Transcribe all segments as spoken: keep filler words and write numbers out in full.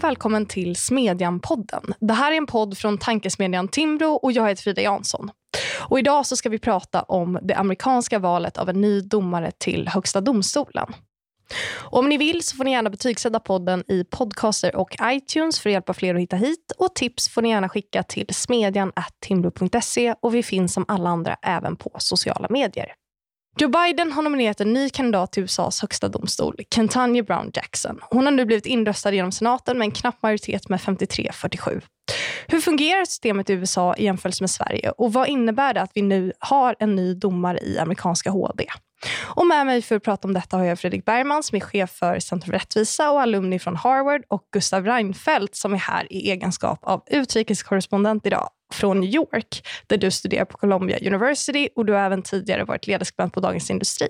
och välkommen till Smedjan-podden. Det här är en podd från tankesmedjan Timbro och jag heter Frida Jansson. Och idag så ska vi prata om det amerikanska valet av en ny domare till Högsta domstolen. Och om ni vill så får ni gärna betygsätta podden i Podcaster och iTunes för att hjälpa fler att hitta hit. Och tips får ni gärna skicka till smedjan at timbro punkt se och vi finns som alla andra även på sociala medier. Joe Biden har nominerat en ny kandidat till U S A:s högsta domstol, Ketanji Brown Jackson. Hon har nu blivit inröstad genom senaten med en knapp majoritet med femtiotre fyrtiosju. Hur fungerar systemet i U S A i jämförelse med Sverige? Och vad innebär det att vi nu har en ny domare i amerikanska H D? Och med mig för att prata om detta har jag Fredrik Bergman som är chef för Centrum Rättvisa och alumni från Harvard och Gustav Reinfeldt som är här i egenskap av utrikeskorrespondent idag från New York där du studerar på Columbia University och du har även tidigare varit ledarskribent på Dagens Industri.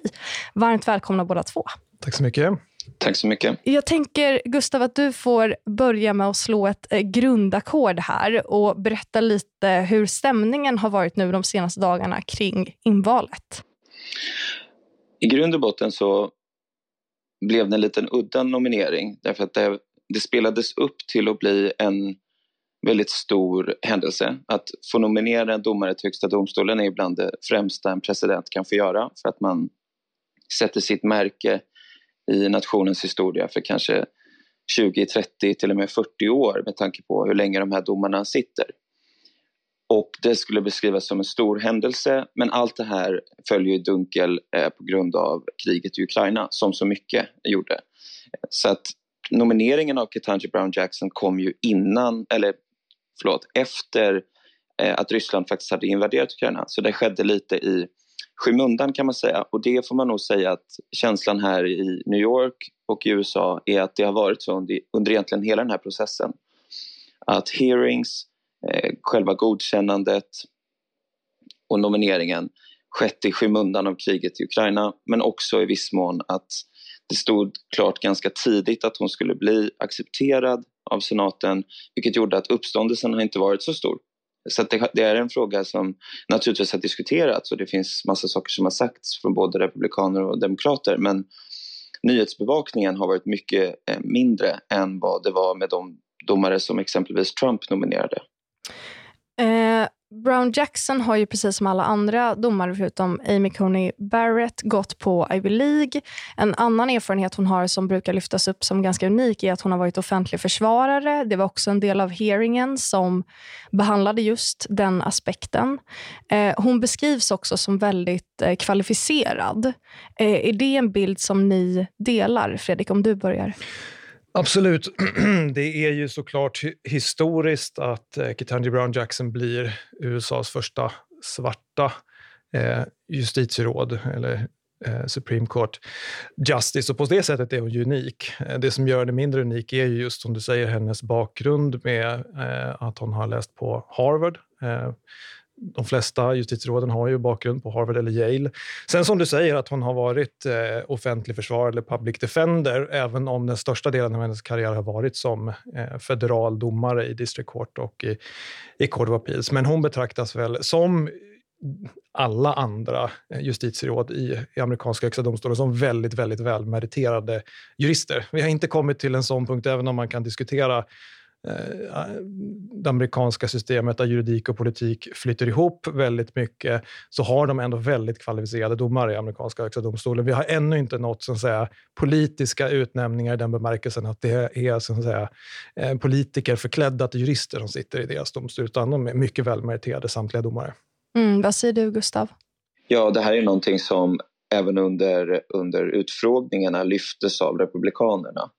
Varmt välkomna båda två. Tack så mycket. Tack så mycket. Jag tänker, Gustav, att du får börja med att slå ett grundackord här och berätta lite hur stämningen har varit nu de senaste dagarna kring invalet. I grund och botten så blev det en liten udda nominering därför att det, det spelades upp till att bli en väldigt stor händelse. Att få nominera en domare till Högsta domstolen är ibland det främsta en president kan få göra för att man sätter sitt märke i nationens historia för kanske tjugo, trettio, till och med fyrtio år med tanke på hur länge de här domarna sitter. Och det skulle beskrivas som en stor händelse, men allt det här följer ju dunkel eh, på grund av kriget i Ukraina som så mycket gjorde. Så att nomineringen av Ketanji Brown Jackson kom ju innan, eller förlåt, efter eh, att Ryssland faktiskt hade invaderat Ukraina. Så det skedde lite i skymundan kan man säga, och det får man nog säga att känslan här i New York och i U S A är att det har varit så under, under egentligen hela den här processen. Att hearings, eh, själva godkännandet och nomineringen skett i skymundan av kriget i Ukraina, men också i viss mån att det stod klart ganska tidigt att hon skulle bli accepterad av senaten, vilket gjorde att uppståndelsen har inte varit så stor. Så att det, det är en fråga som naturligtvis har diskuterats och det finns massa saker som har sagts från både republikaner och demokrater, men nyhetsbevakningen har varit mycket eh, mindre än vad det var med de domare som exempelvis Trump nominerade. Eh, Brown Jackson har ju precis som alla andra domare förutom Amy Coney Barrett gått på Ivy League. En annan erfarenhet hon har som brukar lyftas upp som ganska unik är att hon har varit offentlig försvarare. Det var också en del av hearingen som behandlade just den aspekten. Eh, hon beskrivs också som väldigt eh, kvalificerad. Eh, är det en bild som ni delar, Fredrik, om du börjar? Absolut. Det är ju såklart historiskt att Ketanji Brown Jackson blir U S A:s första svarta eh, justitieråd eller eh, Supreme Court Justice. Och på det sättet är hon unik. Det som gör det mindre unik är ju just som du säger hennes bakgrund med eh, att hon har läst på Harvard. Eh, De flesta justitieråden har ju bakgrund på Harvard eller Yale. Sen som du säger att hon har varit eh, offentlig försvarare eller public defender, även om den största delen av hennes karriär har varit som eh, federal domare i District Court och i, i Court of Appeals. Men hon betraktas väl som alla andra justitieråd i, i amerikanska högsta domstolen som väldigt, väldigt välmeriterade jurister. Vi har inte kommit till en sån punkt, även om man kan diskutera det amerikanska systemet där juridik och politik flyter ihop väldigt mycket, så har de ändå väldigt kvalificerade domare i amerikanska högsta domstolen. Vi har ännu inte nått så att säga, politiska utnämningar i den bemärkelsen att det är så att säga, politiker förklädda till jurister som sitter i deras domstol, utan de är mycket välmeriterade samtliga domare. Mm, vad säger du, Gustav? Ja, det här är någonting som även under, under utfrågningarna lyftes av republikanerna.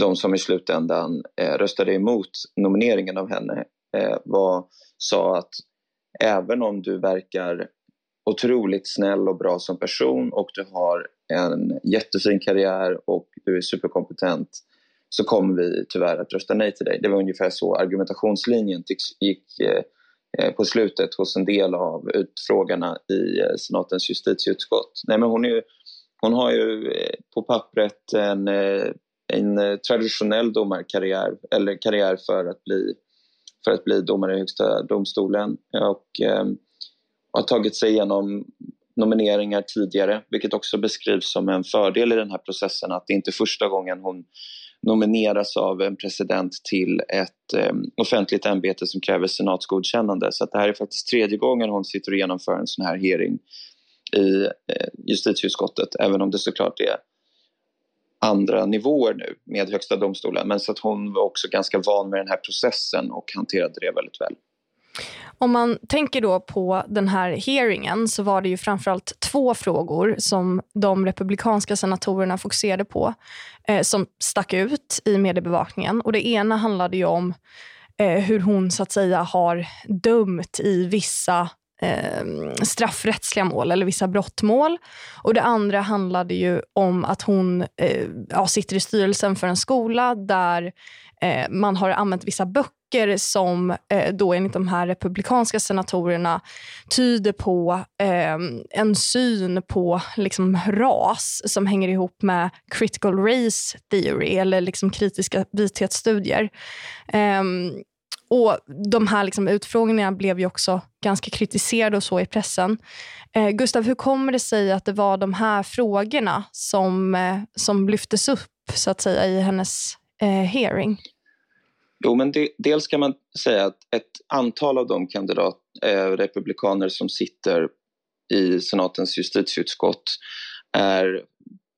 De som i slutändan eh, röstade emot nomineringen av henne eh, var, sa att även om du verkar otroligt snäll och bra som person och du har en jättefin karriär och du är superkompetent så kommer vi tyvärr att rösta nej till dig. Det var ungefär så argumentationslinjen tycks, gick eh, på slutet hos en del av utfrågarna i eh, senatens justitieutskott. Nej, men hon, är ju, hon har ju eh, på pappret en... Eh, en traditionell domarkarriär eller karriär för att bli för att bli domare i högsta domstolen och eh, har tagit sig igenom nomineringar tidigare, vilket också beskrivs som en fördel i den här processen att det inte är första gången hon nomineras av en president till ett eh, offentligt ämbete som kräver senatsgodkännande. Så att det här är faktiskt tredje gången hon sitter och genomför en sån här hearing i eh, justitieutskottet, även om det såklart är andra nivåer nu med högsta domstolen. Men så att hon var också ganska van med den här processen och hanterade det väldigt väl. Om man tänker då på den här hearingen så var det ju framförallt två frågor som de republikanska senatorerna fokuserade på eh, som stack ut i mediebevakningen. Och det ena handlade ju om eh, hur hon så att säga har dömt i vissa eh, straffrättsliga mål eller vissa brottmål. Och det andra handlade ju om att hon eh, ja, sitter i styrelsen för en skola där eh, man har använt vissa böcker som eh, då enligt de här republikanska senatorerna tyder på eh, en syn på liksom ras som hänger ihop med critical race theory eller liksom kritiska vithetsstudier. Eh, och de här liksom utfrågningarna blev ju också ganska kritiserade och så i pressen. Eh, Gustav, hur kommer det sig att det var de här frågorna som, eh, som lyftes upp så att säga i hennes eh, hearing? Jo, men det, dels kan man säga att ett antal av de kandidat, eh, republikaner som sitter i senatens justitieutskott är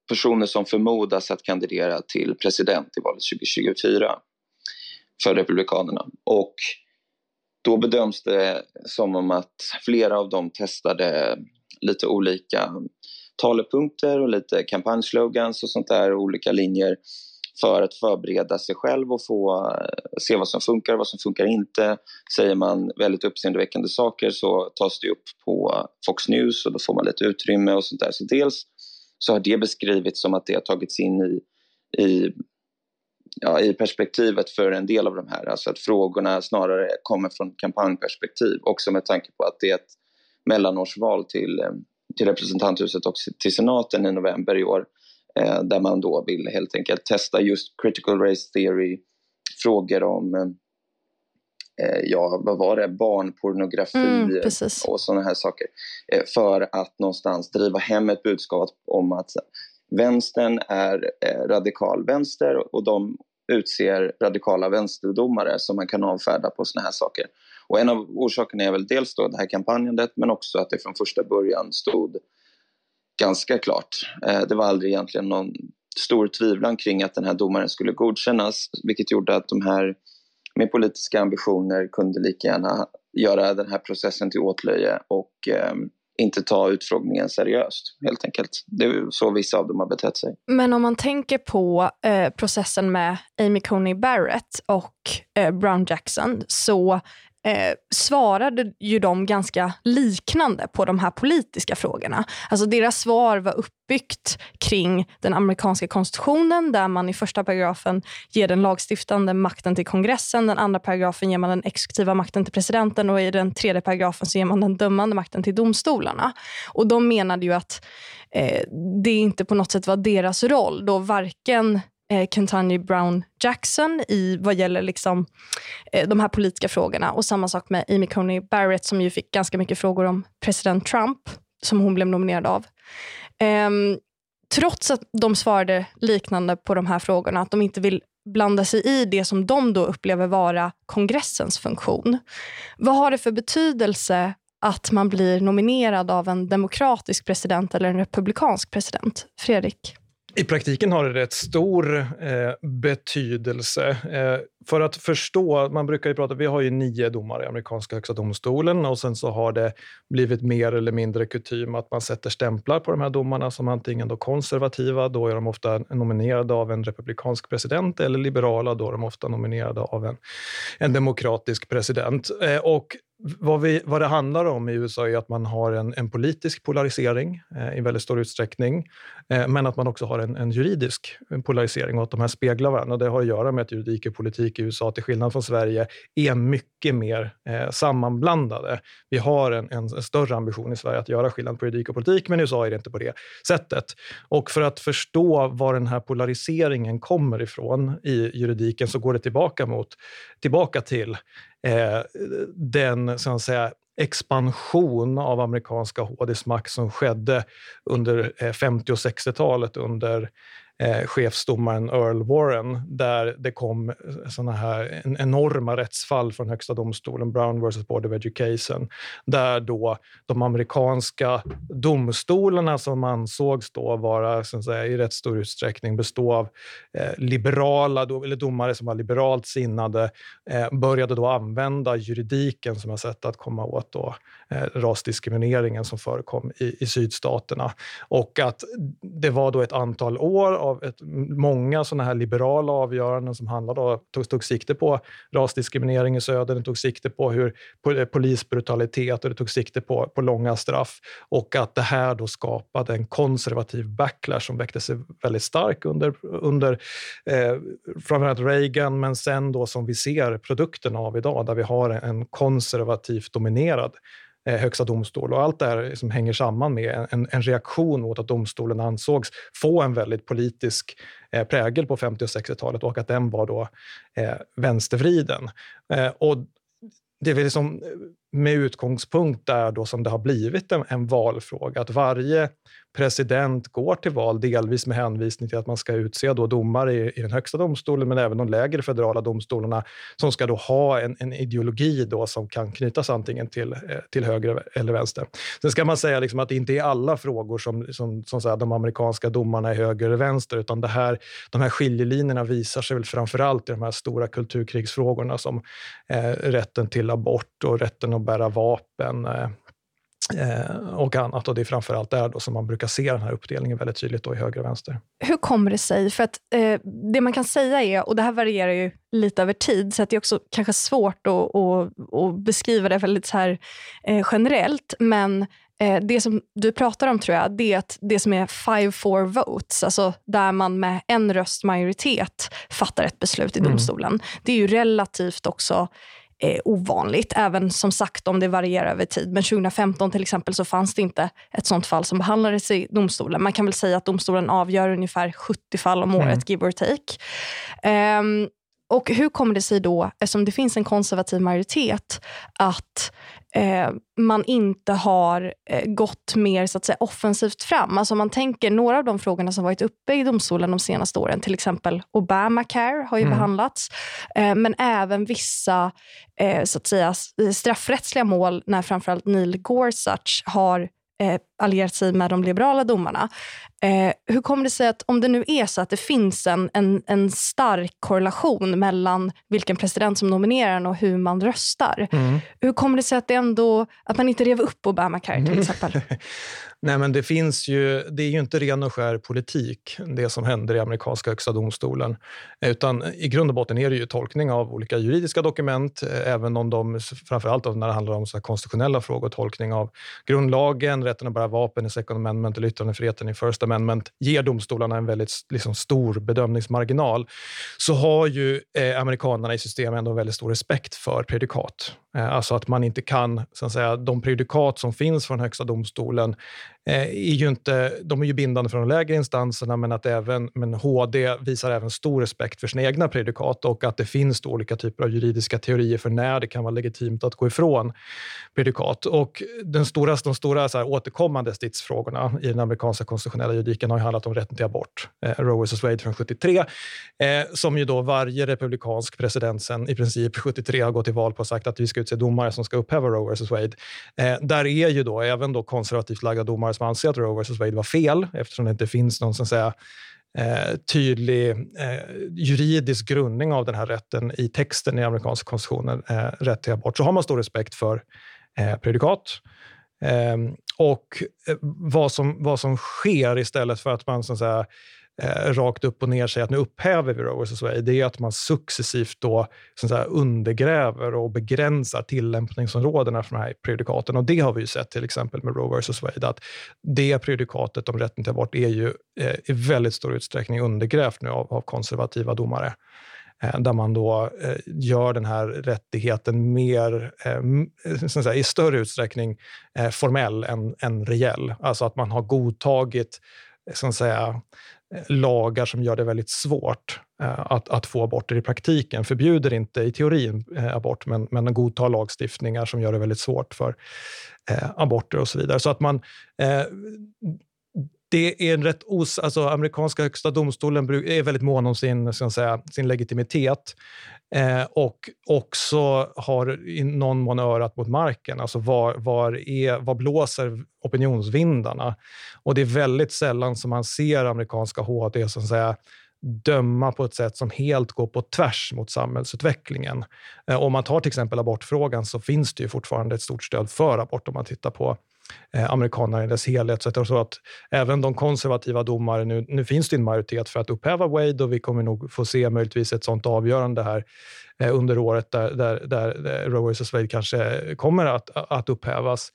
personer som förmodas att kandidera till president i valet tjugo tjugofyra för republikanerna. Och då bedöms det som om att flera av dem testade lite olika talepunkter och lite kampanjslogans och sånt där, olika linjer, för att förbereda sig själv och få se vad som funkar, vad som funkar inte. Säger man väldigt uppseendeväckande saker så tas det upp på Fox News och då får man lite utrymme och sånt där. Så dels så har det beskrivits som att det har tagits in i, i, ja, i perspektivet för en del av de här. Alltså att frågorna snarare kommer från kampanjperspektiv. Också med tanke på att det är ett mellanårsval till, till representanthuset och till senaten i november i år. Där man då vill helt enkelt testa just critical race theory, frågor om eh, ja, vad var det, barnpornografi mm, och sådana här saker. Eh, för att någonstans driva hem ett budskap om att vänstern är eh, radikal vänster och de utser radikala vänsterdomare som man kan avfärda på sådana här saker. Och en av orsakerna är väl dels då det här kampanjandet, men också att det från första början stod ganska klart. Det var aldrig egentligen någon stor tvivlan kring att den här domaren skulle godkännas, vilket gjorde att de här med politiska ambitioner kunde lika gärna göra den här processen till åtlöje och eh, inte ta utfrågningen seriöst helt enkelt. Det är så vissa av dem har betett sig. Men om man tänker på eh, processen med Amy Coney Barrett och eh, Brown Jackson så Eh, svarade ju de ganska liknande på de här politiska frågorna. Alltså deras svar var uppbyggt kring den amerikanska konstitutionen där man i första paragrafen ger den lagstiftande makten till kongressen, den andra paragrafen ger man den exekutiva makten till presidenten och i den tredje paragrafen så ger man den dömande makten till domstolarna. Och de menade ju att eh, det inte på något sätt var deras roll då varken Ketanji Brown Jackson i vad gäller liksom de här politiska frågorna och samma sak med Amy Coney Barrett som ju fick ganska mycket frågor om president Trump som hon blev nominerad av. Ehm, trots att de svarade liknande på de här frågorna, att de inte vill blanda sig i det som de då upplever vara kongressens funktion. Vad har det för betydelse att man blir nominerad av en demokratisk president eller en republikansk president? Fredrik? I praktiken har det rätt stor eh, betydelse. Eh, för att förstå, man brukar ju prata, vi har ju nio domare i amerikanska högsta domstolen och sen så har det blivit mer eller mindre kutym att man sätter stämplar på de här domarna som antingen då konservativa, då är de ofta nominerade av en republikansk president, eller liberala, då är de ofta nominerade av en, en demokratisk president. Eh, och Vad, vi, vad det handlar om i U S A är att man har en, en politisk polarisering eh, i väldigt stor utsträckning, eh, men att man också har en, en juridisk polarisering och att de här speglar varandra. Det har att göra med att juridik och politik i U S A till skillnad från Sverige är mycket mer eh, sammanblandade. Vi har en, en, en större ambition i Sverige att göra skillnad på juridik och politik, men i U S A är det inte på det sättet. Och för att förstå var den här polariseringen kommer ifrån i juridiken så går det tillbaka, mot, tillbaka till Eh, den så att säga, expansion av amerikanska H Ds makt som skedde under femtio- och sextiotalet under eh, chefsdomaren Earl Warren, där det kom såna här en, enorma rättsfall från högsta domstolen, Brown versus Board of Education, där då de amerikanska domstolarna som ansågs då vara så att säga, i rätt stor utsträckning bestå av eh, liberala, do, eller domare som var liberalt sinnade, eh, började då använda juridiken som ett sätt att komma åt då, eh, rasdiskrimineringen som förekom i, i sydstaterna. Och att det var då ett antal år av ett, många sådana här liberala avgöranden som handlade om, tog, tog sikte på rasdiskriminering i söder, det tog sikte på hur på, polisbrutalitet och det tog sikte på, på långa straff, och att det här då skapade en konservativ backlash som väckte sig väldigt stark under, under eh, framförallt Reagan, men sen då som vi ser produkten av idag där vi har en konservativt dominerad högsta domstol, och allt det här som hänger samman med en, en reaktion mot att domstolen ansågs få en väldigt politisk eh, prägel på femtio- och sextiotalet och att den var då eh, vänstervriden. Eh, och det är väl liksom med utgångspunkt där då som det har blivit en, en valfråga, att varje president går till val delvis med hänvisning till att man ska utse då domare i, i den högsta domstolen, men även de lägre federala domstolarna som ska då ha en, en ideologi då som kan knytas antingen till, till höger eller vänster. Sen ska man säga liksom att det inte är alla frågor som, som, som så här, de amerikanska domarna är höger eller vänster, utan det här, de här skiljelinjerna visar sig väl framförallt i de här stora kulturkrigsfrågorna som eh, rätten till abort och rätten att bära vapen eh, och annat, och det är framförallt där då som man brukar se den här uppdelningen väldigt tydligt då i höger och vänster. Hur kommer det sig? För att eh, det man kan säga är, och det här varierar ju lite över tid, så att det är också kanske svårt att, att, att beskriva det väldigt så här eh, generellt, men eh, det som du pratar om tror jag, det är att det som är five four votes, alltså där man med en röst majoritet fattar ett beslut i domstolen, mm. det är ju relativt också ovanligt, även som sagt om det varierar över tid. Men tjugo femton till exempel så fanns det inte ett sånt fall som behandlades i domstolen. Man kan väl säga att domstolen avgör ungefär sjuttio fall om året, mm. give or take. Um, och hur kommer det sig då, eftersom det finns en konservativ majoritet, att eh, man inte har eh, gått mer så att säga offensivt fram? Alltså om man tänker några av de frågorna som varit uppe i domstolen de senaste åren, till exempel Obamacare har ju mm. behandlats, eh, men även vissa eh, så att säga straffrättsliga mål när framförallt Neil Gorsuch har eh, allierat sig med de liberala domarna. Eh, hur kommer det sig att, om det nu är så att det finns en, en, en stark korrelation mellan vilken president som nominerar och hur man röstar, mm. hur kommer det sig att det ändå, att man inte rev upp Obamacare till exempel? Mm. Nej, men det finns ju, det är ju inte ren och skär politik det som händer i amerikanska högsta domstolen, utan i grund och botten är det ju tolkning av olika juridiska dokument, även om de, framförallt när det handlar om så här konstitutionella frågor, tolkning av grundlagen, rätten att bara vapen i Second Amendment eller yttrandefriheten i First Amendment, ger domstolarna en väldigt liksom, stor bedömningsmarginal, så har ju eh, amerikanerna i systemet ändå väldigt stor respekt för prejudikat. Eh, alltså att man inte kan, så att säga, de prejudikat som finns från högsta domstolen eh, är ju inte, de är ju bindande från de lägre instanserna, men att även, men H D visar även stor respekt för sina egna prejudikat, och att det finns olika typer av juridiska teorier för när det kan vara legitimt att gå ifrån prejudikat. Och den stora, de stora så här, återkommande stridsfrågorna i den amerikanska konstitutionella juridiken har ju handlat om rätten till abort. Eh, Roe vs Wade från sjuttiotre, eh, som ju då varje republikansk president sen i princip sjuttiotre har gått till val på och sagt att vi ska utse domare som ska upphäva Roe vs Wade. Eh, där är ju då även då konservativt lagda domare som anser att Roe vs Wade var fel, eftersom det inte finns någon som säger Eh, tydlig eh, juridisk grundning av den här rätten i texten i amerikanska konstitutionen, eh, rätt till abort. Så har man stor respekt för eh, prejudikat. Eh, Och vad som, vad som sker istället för att man så att säga, eh, rakt upp och ner säger att nu upphäver vi Roe vs Wade, det är att man successivt då, så att säga, undergräver och begränsar tillämpningsområdena för de här prejudikaten. Och det har vi ju sett till exempel med Roe vs Wade, att det prejudikatet om rätten till abort är ju eh, i väldigt stor utsträckning undergrävt nu av, av konservativa domare. Där man då gör den här rättigheten mer, så att säga, i större utsträckning formell än, än reell. Alltså att man har godtagit, så att säga, lagar som gör det väldigt svårt att, att få aborter i praktiken. Förbjuder inte i teorin abort, men, men godtar lagstiftningar som gör det väldigt svårt för aborter och så vidare. Så att man... det är en rätt os... Alltså, amerikanska högsta domstolen är väldigt mån om sin, ska jag säga, sin legitimitet. Eh, och också har i någon mån örat mot marken. Alltså var, var, är, var blåser opinionsvindarna? Och det är väldigt sällan som man ser amerikanska H D, så att säga, döma på ett sätt som helt går på tvärs mot samhällsutvecklingen. Eh, om man tar till exempel abortfrågan, så finns det ju fortfarande ett stort stöd för abort om man tittar på Eh, amerikanerna i dess helhet. Så jag tror att även de konservativa domare, nu, nu finns det en majoritet för att upphäva Wade, och vi kommer nog få se möjligtvis ett sånt avgörande här eh, under året där, där, där, där Roe vs Wade kanske kommer att, att upphävas.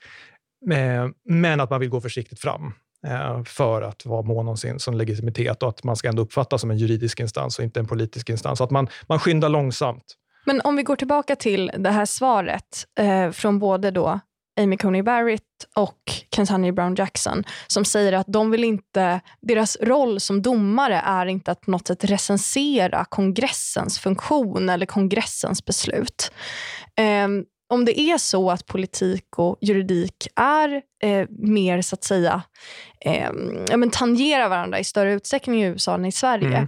Eh, men att man vill gå försiktigt fram eh, för att vara mån om sin som legitimitet, och att man ska ändå uppfattas som en juridisk instans och inte en politisk instans. Så att man, man skyndar långsamt. Men om vi går tillbaka till det här svaret eh, från både då Amy Coney Barrett och Ketanji Brown Jackson, som säger att de vill inte, deras roll som domare är inte att på något sätt recensera kongressens funktion eller kongressens beslut. Um, om det är så att politik och juridik är eh, mer, så att säga, eh, ja, men tangerar varandra i större utsträckning i U S A än i Sverige. Mm.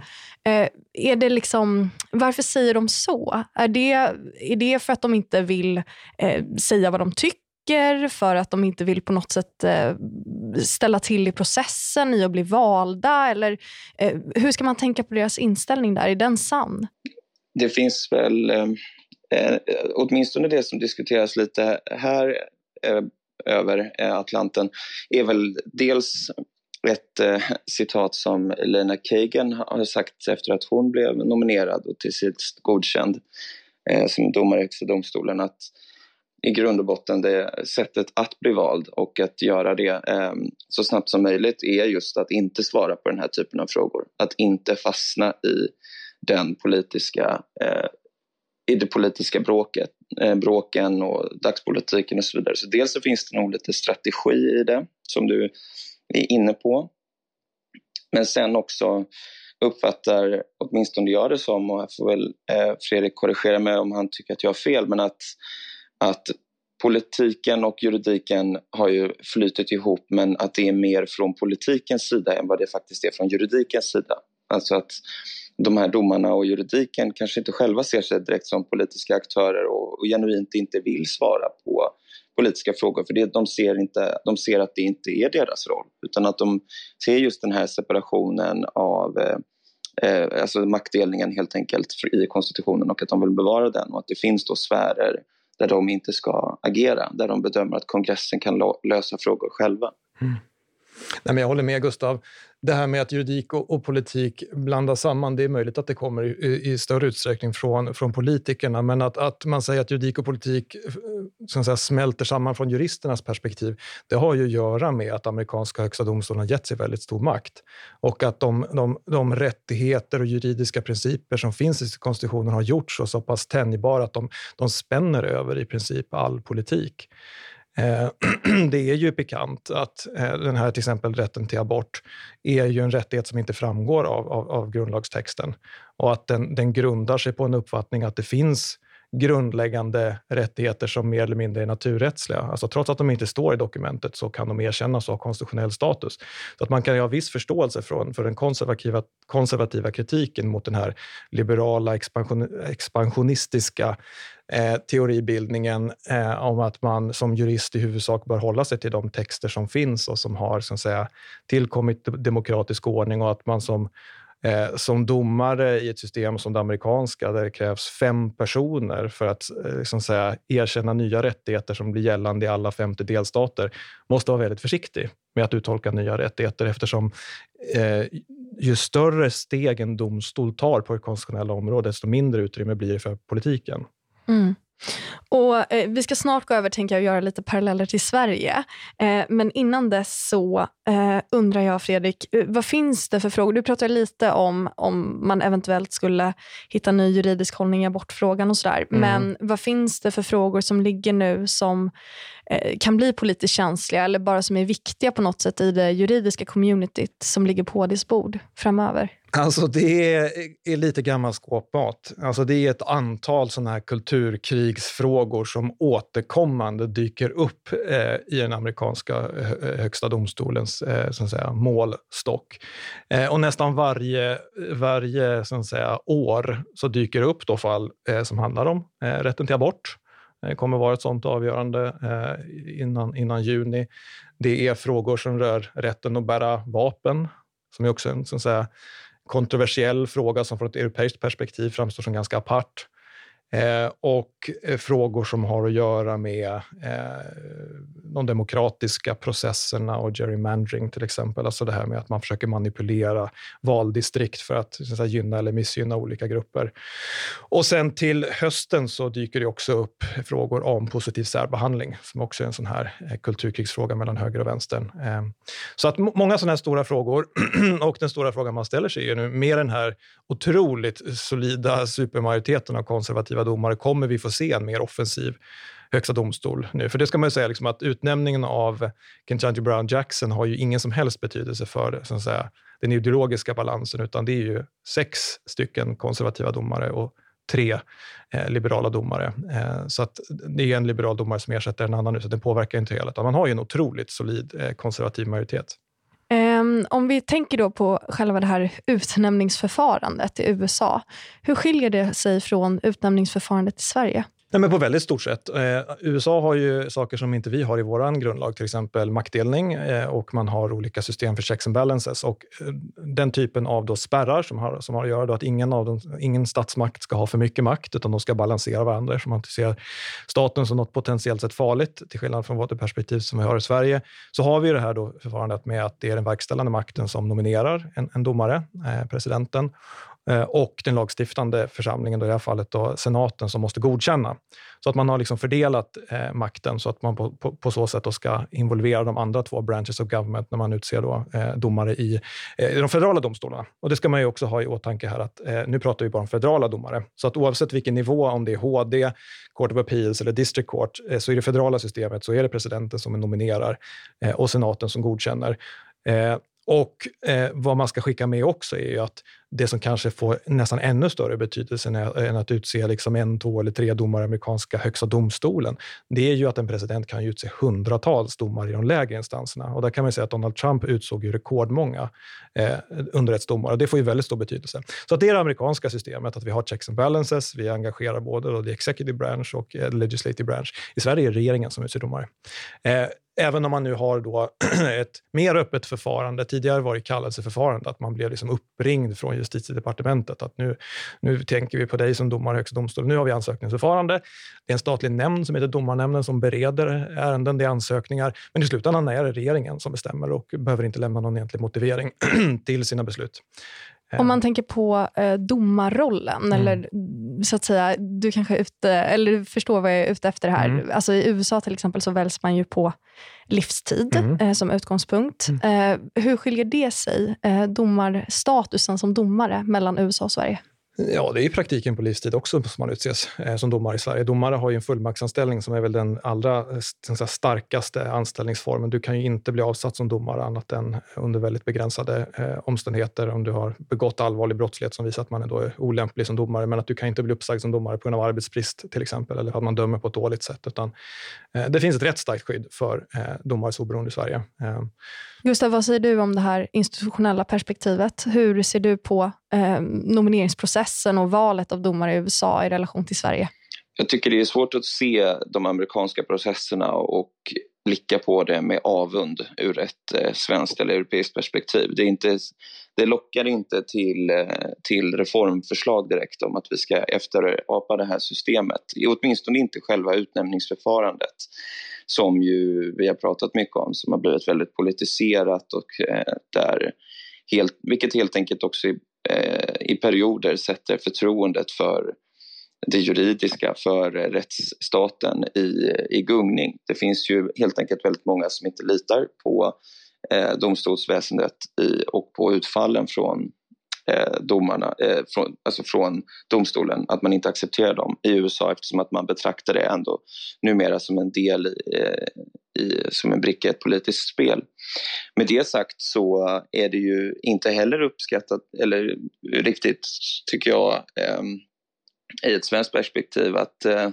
Eh, är det liksom, varför säger de så? Är det, är det för att de inte vill eh, säga vad de tycker? För att de inte vill på något sätt ställa till i processen i att bli valda? Eller hur ska man tänka på deras inställning där? Är den sann? Det finns väl, åtminstone det som diskuteras lite här över Atlanten, är väl dels ett citat som Lena Kagan har sagt efter att hon blev nominerad och till sist godkänd som domare i Högsta domstolen, att i grund och botten det sättet att bli vald och att göra det eh, så snabbt som möjligt är just att inte svara på den här typen av frågor. Att inte fastna i, den politiska, eh, i det politiska bråket, eh, bråken och dagspolitiken och så vidare. Så dels så finns det nog lite strategi i det som du är inne på. Men sen också uppfattar, åtminstone jag det som, och jag får väl eh, Fredrik korrigera mig om han tycker att jag har fel, men att att politiken och juridiken har ju flyttat ihop, men att det är mer från politikens sida än vad det faktiskt är från juridikens sida. Alltså att de här domarna och juridiken kanske inte själva ser sig direkt som politiska aktörer och, och genuint inte vill svara på politiska frågor, för det, de, ser inte, de ser att det inte är deras roll, utan att de ser just den här separationen av eh, eh, alltså maktdelningen helt enkelt i konstitutionen, och att de vill bevara den, och att det finns då sfärer där de inte ska agera, där de bedömer att kongressen kan lösa frågor själva. Mm. Nej, men jag håller med Gustav. Det här med att juridik och, och politik blandas samman, det är möjligt att det kommer i, i större utsträckning från, från politikerna, men att, att man säger att juridik och politik så att säga, smälter samman från juristernas perspektiv, det har ju att göra med att amerikanska högsta domstolen har gett sig väldigt stor makt, och att de, de, de rättigheter och juridiska principer som finns i konstitutionen har gjorts så, så pass tänjbara att de, de spänner över i princip all politik. Det är ju pikant att den här till exempel rätten till abort är ju en rättighet som inte framgår av, av, av grundlagstexten, och att den, den grundar sig på en uppfattning att det finns grundläggande rättigheter som mer eller mindre är naturrättsliga. Alltså trots att de inte står i dokumentet så kan de erkännas och ha konstitutionell status. Så att man kan ju ha viss förståelse från, för den konservativa, konservativa kritiken mot den här liberala expansion, expansionistiska eh, teoribildningen eh, om att man som jurist i huvudsak bör hålla sig till de texter som finns och som har så att säga, tillkommit demokratisk ordning, och att man som Eh, som domare i ett system som det amerikanska, där det krävs fem personer för att eh, liksom säga, erkänna nya rättigheter som blir gällande i alla femtio delstater, måste vara väldigt försiktig med att uttolka nya rättigheter, eftersom eh, ju större steg en domstol tar på det konstitutionella området, desto mindre utrymme blir det för politiken. Mm. Och eh, vi ska snart gå över, tänker jag, och göra lite paralleller till Sverige. Eh, men innan dess så eh, undrar jag, Fredrik, vad finns det för frågor? Du pratade lite om om man eventuellt skulle hitta ny juridisk hållning i abortfrågan och sådär. Mm. Men vad finns det för frågor som ligger nu som eh, kan bli politiskt känsliga, eller bara som är viktiga på något sätt i det juridiska communityt som ligger på H D:s bord framöver? Alltså det är, är lite gammal skåpmat. Alltså det är ett antal sådana här kulturkrigsfrågor som återkommande dyker upp eh, i den amerikanska högsta domstolens eh, så att säga, målstock. Eh, och nästan varje, varje så att säga, år så dyker det upp då fall eh, som handlar om eh, rätten till abort. Det kommer vara ett sådant avgörande eh, innan, innan juni. Det är frågor som rör rätten att bära vapen, som är också en så att säga, kontroversiell fråga som från ett europeiskt perspektiv framstår som ganska apart. Eh, och frågor som har att göra med eh, de demokratiska processerna och gerrymandering till exempel. Alltså det här med att man försöker manipulera valdistrikt för att, så att säga, gynna eller missgynna olika grupper. Och sen till hösten så dyker det också upp frågor om positiv särbehandling som också är en sån här kulturkrigsfråga mellan höger och vänster. Eh, så att m- många sådana här stora frågor och den stora frågan man ställer sig är nu med den här otroligt solida supermajoriteten av konservativa domare, kommer vi få se en mer offensiv högsta domstol nu? För det ska man ju säga liksom, att utnämningen av Ketanji Brown Jackson har ju ingen som helst betydelse för så att säga, den ideologiska balansen, utan det är ju sex stycken konservativa domare och tre eh, liberala domare. Eh, så att det är en liberal domare som ersätter en annan nu, så det påverkar inte helt. Man har ju en otroligt solid eh, konservativ majoritet. Um, om vi tänker då på själva det här utnämningsförfarandet i U S A. Hur skiljer det sig från utnämningsförfarandet i Sverige? Nej, men på väldigt stort sätt. Eh, U S A har ju saker som inte vi har i våran grundlag, till exempel maktdelning eh, och man har olika system för checks and balances och eh, den typen av då spärrar som har, som har att göra då att ingen, av dem, ingen statsmakt ska ha för mycket makt utan de ska balansera varandra så man inte ser staten som något potentiellt sett farligt till skillnad från vårt perspektiv som vi har i Sverige. Så har vi det här då förfarandet med att det är den verkställande makten som nominerar en, en domare, eh, presidenten. Och den lagstiftande församlingen, då i det här fallet då, senaten, som måste godkänna. Så att man har liksom fördelat eh, makten så att man på, på, på så sätt då ska involvera de andra två branches of government när man utser då, eh, domare i eh, de federala domstolarna. Och det ska man ju också ha i åtanke här att eh, nu pratar vi bara om federala domare. Så att oavsett vilken nivå, om det är H D, Court of Appeals eller District Court, eh, så i det federala systemet så är det presidenten som nominerar eh, och senaten som godkänner. Eh, Och eh, vad man ska skicka med också är ju att det som kanske får nästan ännu större betydelse än, än att utse liksom en, två eller tre domare i amerikanska högsta domstolen, det är ju att en president kan ju utse hundratals domare i de lägre instanserna. Och där kan man säga att Donald Trump utsåg ju rekordmånga eh, underrättsdomare. Det får ju väldigt stor betydelse. Så att det är det amerikanska systemet, att vi har checks and balances, vi engagerar både då the executive branch och eh, legislative branch. I Sverige är regeringen som utser domare. Eh, Även om man nu har då ett mer öppet förfarande. Tidigare var det kallelseförfarande att man blev liksom uppringd från justitiedepartementet. Att nu, nu tänker vi på dig som domare i högsta domstolen. Nu har vi ansökningsförfarande. Det är en statlig nämnd som heter domarnämnden som bereder ärenden. Det är ansökningar. Men i slutändan är det regeringen som bestämmer och behöver inte lämna någon egentlig motivering till sina beslut. Om man tänker på eh, domarrollen, mm. eller så att säga, du kanske är ute, eller du förstår vad jag är ute efter här. Mm. Alltså i U S A till exempel så väljs man ju på livstid mm. eh, som utgångspunkt. Mm. Eh, hur skiljer det sig, eh, domarstatusen som domare mellan U S A och Sverige? Ja, det är i praktiken på livstid också som man utses eh, som domare i Sverige. Domare har ju en fullmaktsanställning som är väl den allra den så här, starkaste anställningsformen. Du kan ju inte bli avsatt som domare annat än under väldigt begränsade eh, omständigheter om du har begått allvarlig brottslighet som visar att man är då olämplig som domare. Men att du kan inte bli uppsagd som domare på grund av arbetsbrist till exempel eller att man dömer på ett dåligt sätt. Utan, eh, det finns ett rätt starkt skydd för eh, domares oberoende i Sverige. Eh. Gustav, vad säger du om det här institutionella perspektivet? Hur ser du på eh, nomineringsprocessen och valet av domare i U S A i relation till Sverige? Jag tycker det är svårt att se de amerikanska processerna och blicka på det med avund ur ett eh, svenskt eller europeiskt perspektiv. Det, är inte, det lockar inte till, eh, till reformförslag direkt om att vi ska efterapa det här systemet. Åtminstone inte själva utnämningsförfarandet som ju vi har pratat mycket om, som har blivit väldigt politiserat och eh, där helt, vilket helt enkelt också i, eh, i perioder sätter förtroendet för det juridiska, för rättsstaten i, i gungning. Det finns ju helt enkelt väldigt många som inte litar på eh, domstolsväsendet i, och på utfallen från eh, domarna, eh, från, alltså från domstolen, att man inte accepterar dem i U S A eftersom att man betraktar det ändå numera som en del i, i, som en bricka i ett politiskt spel. Med det sagt så är det ju inte heller uppskattat eller riktigt, tycker jag, eh, i ett svenskt perspektiv att eh,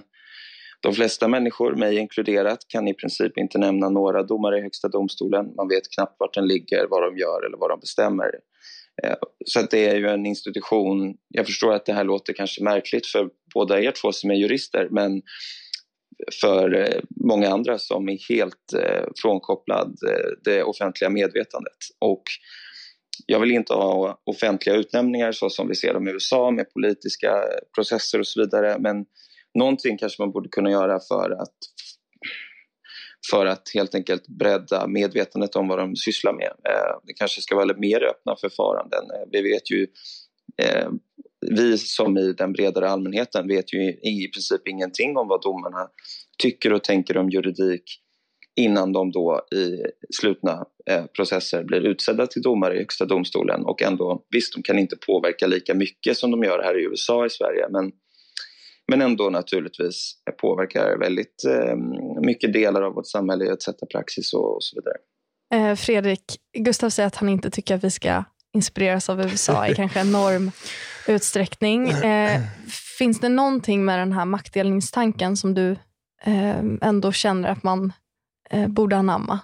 de flesta människor, mig inkluderat, kan i princip inte nämna några domare i högsta domstolen. Man vet knappt vart den ligger, vad de gör eller vad de bestämmer. Så att det är ju en institution, jag förstår att det här låter kanske märkligt för båda er två som är jurister, men för många andra som är helt frånkopplad det offentliga medvetandet. Och jag vill inte ha offentliga utnämningar så som vi ser dem i U S A med politiska processer och så vidare, men någonting kanske man borde kunna göra för att, för att helt enkelt bredda medvetandet om vad de sysslar med. Det kanske ska vara mer öppna förfaranden. Vi vet ju, vi som i den bredare allmänheten vet ju i princip ingenting om vad domarna tycker och tänker om juridik innan de då i slutna processer blir utsedda till domare i högsta domstolen. Och ändå, visst, de kan inte påverka lika mycket som de gör här i U S A och i Sverige, men Men ändå naturligtvis påverkar väldigt eh, mycket delar av vårt samhälle att sätta praxis och, och så vidare. Eh, Fredrik, Gustav säger att han inte tycker att vi ska inspireras av U S A i kanske en enorm utsträckning. Eh, finns det någonting med den här maktdelningstanken som du eh, ändå känner att man eh, borde anamma?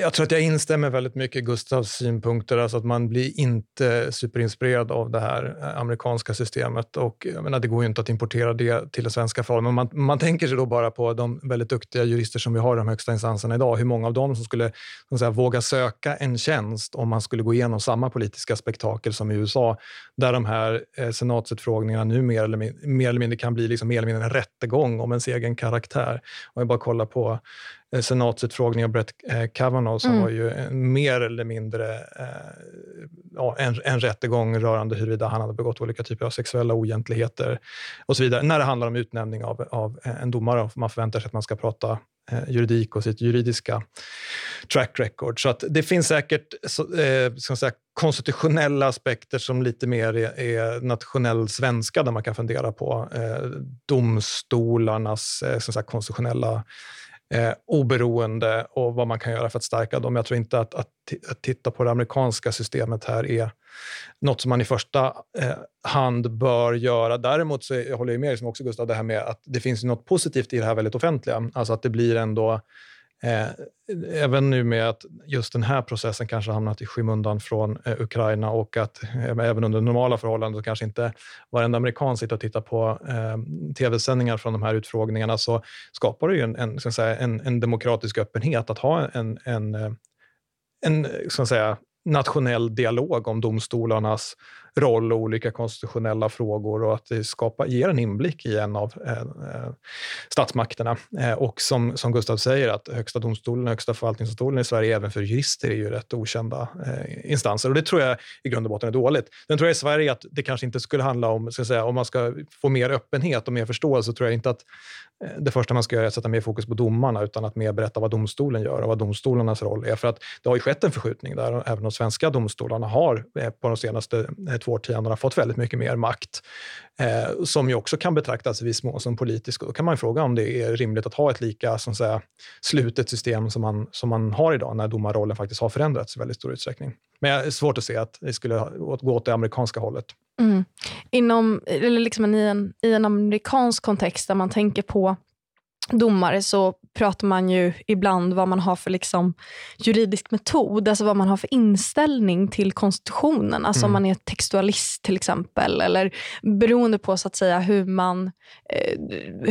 Jag tror att jag instämmer väldigt mycket i Gustavs synpunkter, alltså att man blir inte superinspirerad av det här amerikanska systemet, och jag menar, det går ju inte att importera det till det svenska förhållanden, men man, man tänker sig då bara på de väldigt duktiga jurister som vi har i de högsta instanserna idag, hur många av dem som skulle som säga, våga söka en tjänst om man skulle gå igenom samma politiska spektakel som i U S A, där de här eh, senatsutfrågningarna nu mer eller, min, mer eller mindre kan bli liksom mer eller mindre en rättegång om ens egen karaktär. Om jag bara kollar på senatsutfrågning av Brett Kavanaugh som mm. var ju en, mer eller mindre eh, en, en rättegång rörande huruvida han hade begått olika typer av sexuella oegentligheter och så vidare. När det handlar om utnämning av, av en domare, man förväntar sig att man ska prata eh, juridik och sitt juridiska track record. Så att det finns säkert så, eh, ska man säga, konstitutionella aspekter som lite mer är, är nationell svenska, där man kan fundera på eh, domstolarnas eh, ska man säga, konstitutionella Eh, oberoende och vad man kan göra för att stärka dem. Jag tror inte att, att, att titta på det amerikanska systemet här är något som man i första eh, hand bör göra. Däremot så jag håller jag med liksom också, Gustav, det här med att det finns något positivt i det här väldigt offentliga. Alltså att det blir ändå, eh, även nu med att just den här processen kanske hamnat i skymundan från eh, Ukraina, och att eh, även under normala förhållanden så kanske inte varenda amerikan sitter och tittar på eh, tv-sändningar från de här utfrågningarna, så skapar det ju en, en, ska säga, en, en demokratisk öppenhet att ha en, en, en ska säga, nationell dialog om domstolarnas roll och olika konstitutionella frågor, och att det skapar, ger en inblick i en av eh, statsmakterna. Eh, och som, som Gustav säger, att högsta domstolen och högsta förvaltningsdomstolen i Sverige även för jurister är ju rätt okända eh, instanser, och det tror jag i grund och botten är dåligt. Den tror jag i Sverige att det kanske inte skulle handla om, ska jag säga, om man ska få mer öppenhet och mer förståelse, så tror jag inte att eh, det första man ska göra är att sätta mer fokus på domarna, utan att mer berätta vad domstolen gör och vad domstolarnas roll är, för att det har ju skett en förskjutning där, även de svenska domstolarna har eh, på de senaste två årtionden har fått väldigt mycket mer makt, eh, som ju också kan betraktas i viss mån som politisk. Då kan man fråga om det är rimligt att ha ett lika som säga, slutet system som man, som man har idag, när domarrollen faktiskt har förändrats i väldigt stor utsträckning. Men det är svårt att se att det skulle gå åt det amerikanska hållet. Mm. Inom, eller liksom i, en, i en amerikansk kontext där man tänker på domare, så pratar man ju ibland vad man har för liksom juridisk metod, alltså vad man har för inställning till konstitutionen, alltså mm. om man är textualist till exempel, eller beroende på så att säga hur man eh,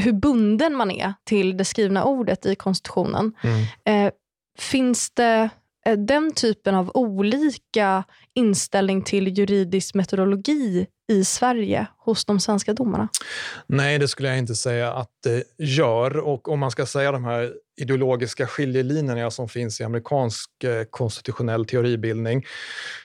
hur bunden man är till det skrivna ordet i konstitutionen. Mm. Eh, finns det eh, den typen av olika inställning till juridisk metodologi i Sverige hos de svenska domarna? Nej, det skulle jag inte säga att det gör. Och om man ska säga de här ideologiska skiljelinjerna som finns i amerikansk konstitutionell teoribildning,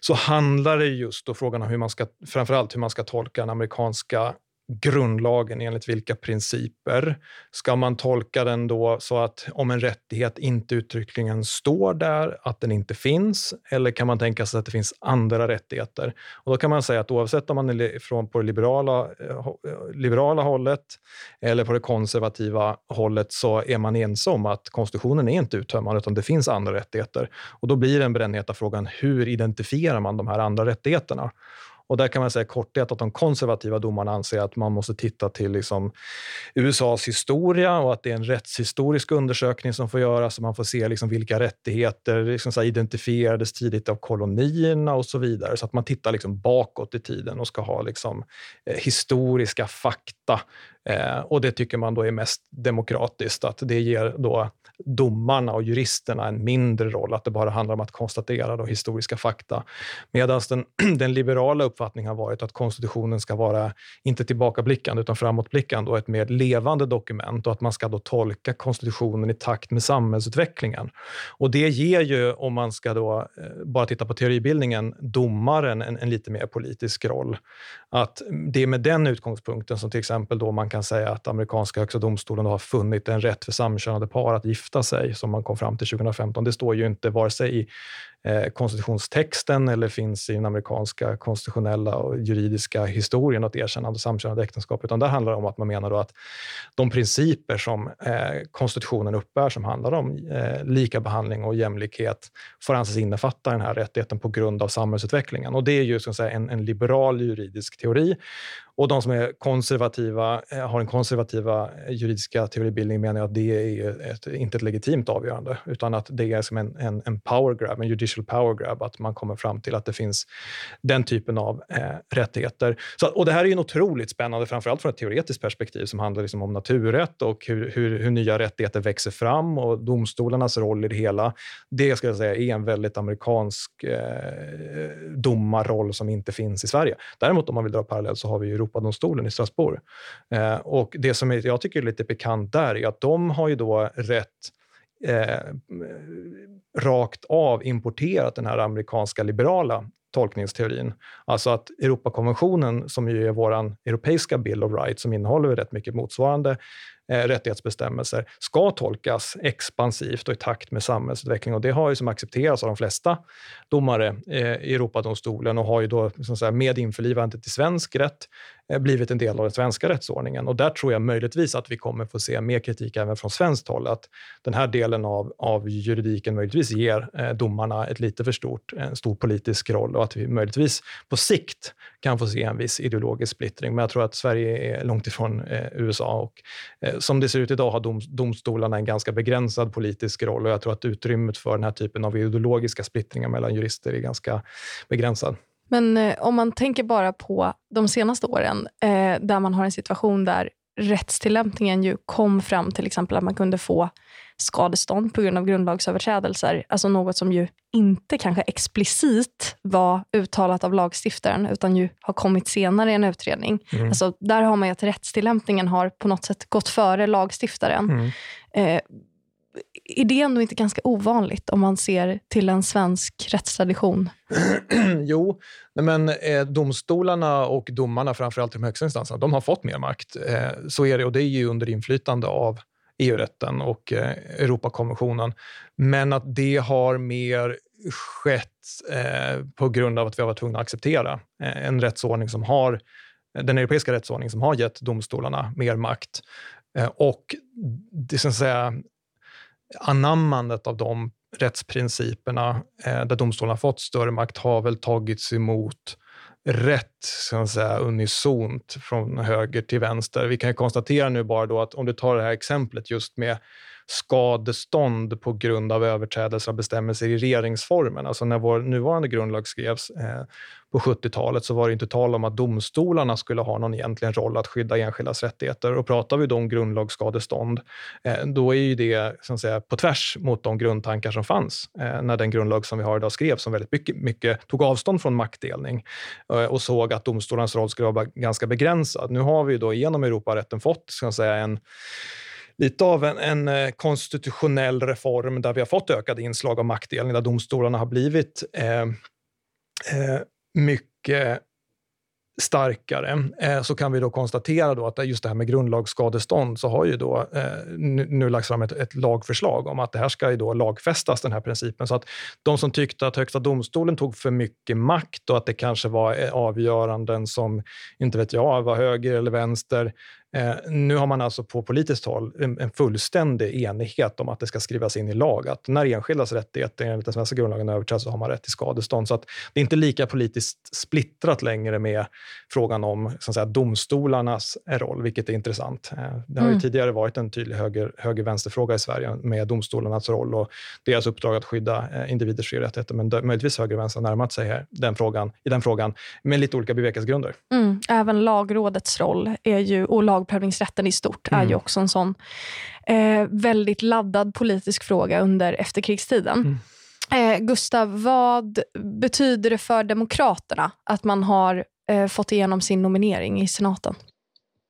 så handlar det just om frågan om hur man ska, framförallt hur man ska tolka den amerikanska grundlagen, enligt vilka principer ska man tolka den då, så att om en rättighet inte uttryckligen står där, att den inte finns, eller kan man tänka sig att det finns andra rättigheter? Och då kan man säga att oavsett om man är från på det liberala, liberala hållet eller på det konservativa hållet, så är man ensom att konstitutionen är inte uttömmande, utan det finns andra rättigheter. Och då blir den brännheta frågan, hur identifierar man de här andra rättigheterna? Och där kan man säga korthet att de konservativa domarna anser att man måste titta till liksom U S As historia, och att det är en rättshistorisk undersökning som får göras, så man får se liksom vilka rättigheter liksom så här identifierades tidigt av kolonierna och så vidare. Så att man tittar liksom bakåt i tiden och ska ha liksom historiska fakta. Eh, och det tycker man då är mest demokratiskt, att det ger då domarna och juristerna en mindre roll, att det bara handlar om att konstatera då historiska fakta. Medan den, den liberala uppfattningen har varit att konstitutionen ska vara inte tillbakablickande utan framåtblickande, och ett mer levande dokument, och att man ska då tolka konstitutionen i takt med samhällsutvecklingen. Och det ger ju, om man ska då eh, bara titta på teoribildningen, domaren en, en lite mer politisk roll. Att det är med den utgångspunkten som till exempel då man kan säga att amerikanska högsta domstolen har funnit en rätt för samkönade par att gifta sig, som man kom fram till tjugo femton. Det står ju inte vare sig i eh, konstitutionstexten eller finns i den amerikanska konstitutionella och juridiska historien att erkännande av samkönade äktenskap, utan där handlar det om att man menar då att de principer som eh, konstitutionen uppbär, som handlar om eh, lika behandling och jämlikhet, får anses innefatta den här rättigheten på grund av samhällsutvecklingen. Och det är ju så att säga, en, en liberal juridisk teori. Och de som är konservativa, har en konservativa juridiska teoribildning, menar att det är ett, inte ett legitimt avgörande, utan att det är som en, en, en power grab, en judicial power grab, att man kommer fram till att det finns den typen av eh, rättigheter. Så, och det här är ju otroligt spännande, framförallt från ett teoretiskt perspektiv som handlar liksom om naturrätt och hur, hur, hur nya rättigheter växer fram och domstolarnas roll i det hela. Det ska jag säga är en väldigt amerikansk eh, domarroll som inte finns i Sverige. Däremot om man vill dra parallell så har vi ju Europadomstolen i Strasbourg. Eh, och det som jag tycker är lite pikant där är att de har ju då rätt eh, rakt av importerat den här amerikanska liberala tolkningsteorin. Alltså att Europakonventionen, som ju är våran europeiska Bill of Rights, som innehåller rätt mycket motsvarande eh, rättighetsbestämmelser, ska tolkas expansivt och i takt med samhällsutveckling. Och det har ju som accepterats av de flesta domare eh, i Europadomstolen, och har ju då så att säga, med införlivandet till svensk rätt eh, blivit en del av den svenska rättsordningen. Och där tror jag möjligtvis att vi kommer få se mer kritik även från svenskt håll, att den här delen av, av juridiken möjligtvis ger eh, domarna ett lite för stort, en stor politisk roll, att vi möjligtvis på sikt kan få se en viss ideologisk splittring. Men jag tror att Sverige är långt ifrån eh, U S A, och eh, som det ser ut idag har dom, domstolarna en ganska begränsad politisk roll, och jag tror att utrymmet för den här typen av ideologiska splittringar mellan jurister är ganska begränsad. Men eh, om man tänker bara på de senaste åren eh, där man har en situation där rättstillämpningen ju kom fram till exempel att man kunde få skadestånd på grund av grundlagsöverträdelser, alltså något som ju inte kanske explicit var uttalat av lagstiftaren utan ju har kommit senare i en utredning. Mm. Alltså där har man ju att rättstillämpningen har på något sätt gått före lagstiftaren. Mm. Eh, är det ändå inte ganska ovanligt om man ser till en svensk rättstradition? Jo, men eh, domstolarna och domarna, framförallt de högsta instanserna, de har fått mer makt. Eh, så är det, och det är ju under inflytande av E U-rätten och eh, Europakonventionen. Men att det har mer skett eh, på grund av att vi har varit tvungna att acceptera eh, en rättsordning som har, den europeiska rättsordningen som har gett domstolarna mer makt. Eh, och det ska säga anammandet av de rättsprinciperna eh, där domstolarna fått större makt har väl tagits emot rätt ska man säga, unisont från höger till vänster. Vi kan ju konstatera nu bara då att om du tar det här exemplet just med skadestånd på grund av överträdelser av bestämmelser i regeringsformen. Alltså när vår nuvarande grundlag skrevs eh, på sjuttiotalet så var det inte tal om att domstolarna skulle ha någon egentligen roll att skydda enskildas rättigheter. Och pratar vi då om grundlagsskadestånd, eh, då är ju det så att säga, på tvärs mot de grundtankar som fanns eh, när den grundlag som vi har idag skrevs, som väldigt mycket, mycket tog avstånd från maktdelning eh, och såg att domstolarnas roll skulle vara ganska begränsad. Nu har vi ju då genom Europarätten fått ska man säga, en lite av en, en konstitutionell reform där vi har fått ökade inslag av maktdelning, där domstolarna har blivit eh, eh, mycket starkare, eh, så kan vi då konstatera då att just det här med grundlagsskadestånd, så har ju då eh, nu, nu lagts fram ett, ett lagförslag om att det här ska ju då lagfästas, den här principen, så att de som tyckte att Högsta domstolen tog för mycket makt och att det kanske var avgöranden som, inte vet jag, var höger eller vänster. Eh, nu har man alltså på politiskt håll en, en fullständig enighet om att det ska skrivas in i lag att när enskildas rättigheter enligt den svenska grundlagen överträds, så har man rätt till skadestånd. Så att det är inte lika politiskt splittrat längre med frågan om, så att säga, domstolarnas roll, vilket är intressant. Eh, det har ju mm. tidigare varit en tydlig höger, höger-vänsterfråga i Sverige med domstolarnas roll och deras uppdrag att skydda eh, individers fri rättigheter, men dö- möjligtvis höger-vänster närmat sig här, den frågan, i den frågan med lite olika bevekelsegrunder. Mm. Även lagrådets roll är ju, och lagprövningsrätten i stort är mm. ju också en sån eh, väldigt laddad politisk fråga under efterkrigstiden. Mm. Eh, Gustav, vad betyder det för Demokraterna att man har eh, fått igenom sin nominering i senaten?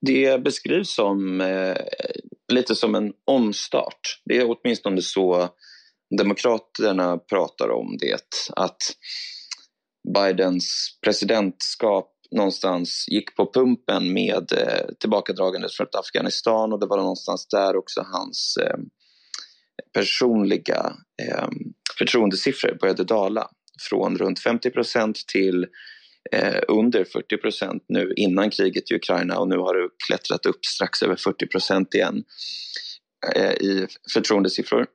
Det beskrivs som eh, lite som en omstart. Det är åtminstone så Demokraterna pratar om det. Att Bidens presidentskap någonstans gick på pumpen med eh, tillbakadragandet från Afghanistan, och det var någonstans där också hans eh, personliga eh, förtroendesiffror började dala från runt femtio procent till eh, under fyrtio procent nu innan kriget i Ukraina, och nu har det klättrat upp strax över fyrtio procent igen eh, i förtroendesiffror.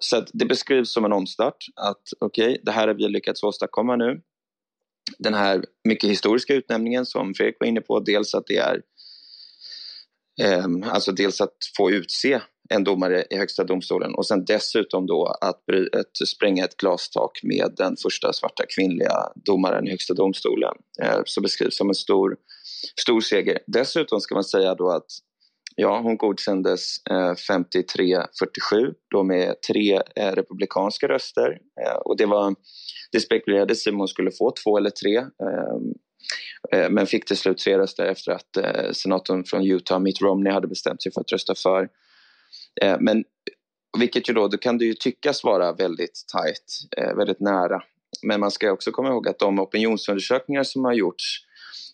Så att det beskrivs som en omstart, att okej, okay, det här har vi lyckats åstadkomma nu. Den här mycket historiska utnämningen som Fredrik var inne på, dels att det är eh, alltså dels att få utse en domare i Högsta domstolen, och sen dessutom då att, bry, att spränga ett glastak med den första svarta kvinnliga domaren i Högsta domstolen, eh, så beskrivs som en stor, stor seger. Dessutom ska man säga då att ja, hon godkändes eh, femtiotre fyrtiosju då med tre eh, republikanska röster, eh, och det var det spekulerades om hon skulle få två eller tre, eh, men fick till slut tre röster efter att eh, senatorn från Utah, Mitt Romney, hade bestämt sig för att rösta för. Eh, men vilket ju då, då kan det ju tyckas vara väldigt tajt, eh, väldigt nära. Men man ska också komma ihåg att de opinionsundersökningar som har gjorts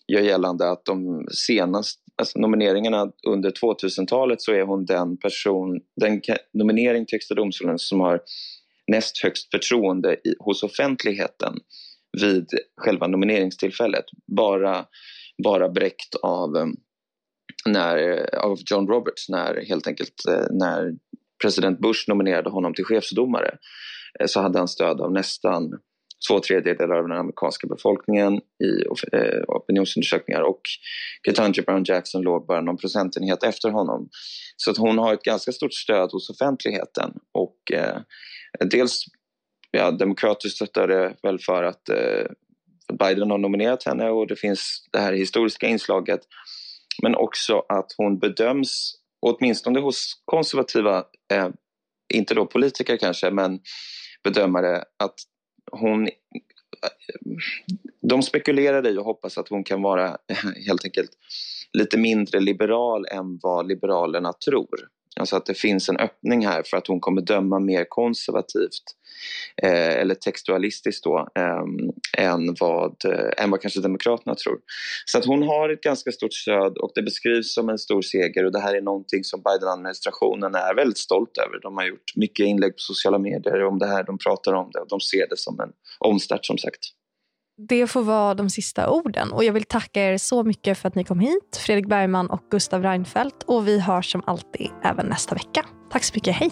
gör gällande att de senaste alltså nomineringarna under tvåtusentalet, så är hon den person, den nominering till Högsta domstolen som har näst högst förtroende i, hos offentligheten vid själva nomineringstillfället. Bara, bara bräckt av, när, av John Roberts, när, helt enkelt, när president Bush nominerade honom till chefsdomare, så hade han stöd av nästan två tredjedelar av den amerikanska befolkningen i opinionsundersökningar, och Ketanji Brown Jackson låg bara någon procentenhet efter honom. Så att hon har ett ganska stort stöd hos offentligheten, och eh, dels ja, demokratiskt stöttar det väl för att eh, Biden har nominerat henne, och det finns det här historiska inslaget, men också att hon bedöms, åtminstone hos konservativa, eh, inte då politiker kanske, men bedömare, att hon, de spekulerar i och hoppas att hon kan vara helt enkelt lite mindre liberal än vad liberalerna tror. Alltså att det finns en öppning här för att hon kommer döma mer konservativt eh, eller textualistiskt då eh, än, vad, eh, än vad kanske demokraterna tror. Så att hon har ett ganska stort stöd, och det beskrivs som en stor seger, och det här är någonting som Biden-administrationen är väldigt stolt över. De har gjort mycket inlägg på sociala medier om det här, de pratar om det, och de ser det som en omstart, som sagt. Det får vara de sista orden, och jag vill tacka er så mycket för att ni kom hit, Fredrik Bergman och Gustav Reinfeldt, och vi hörs som alltid även nästa vecka. Tack så mycket, hej!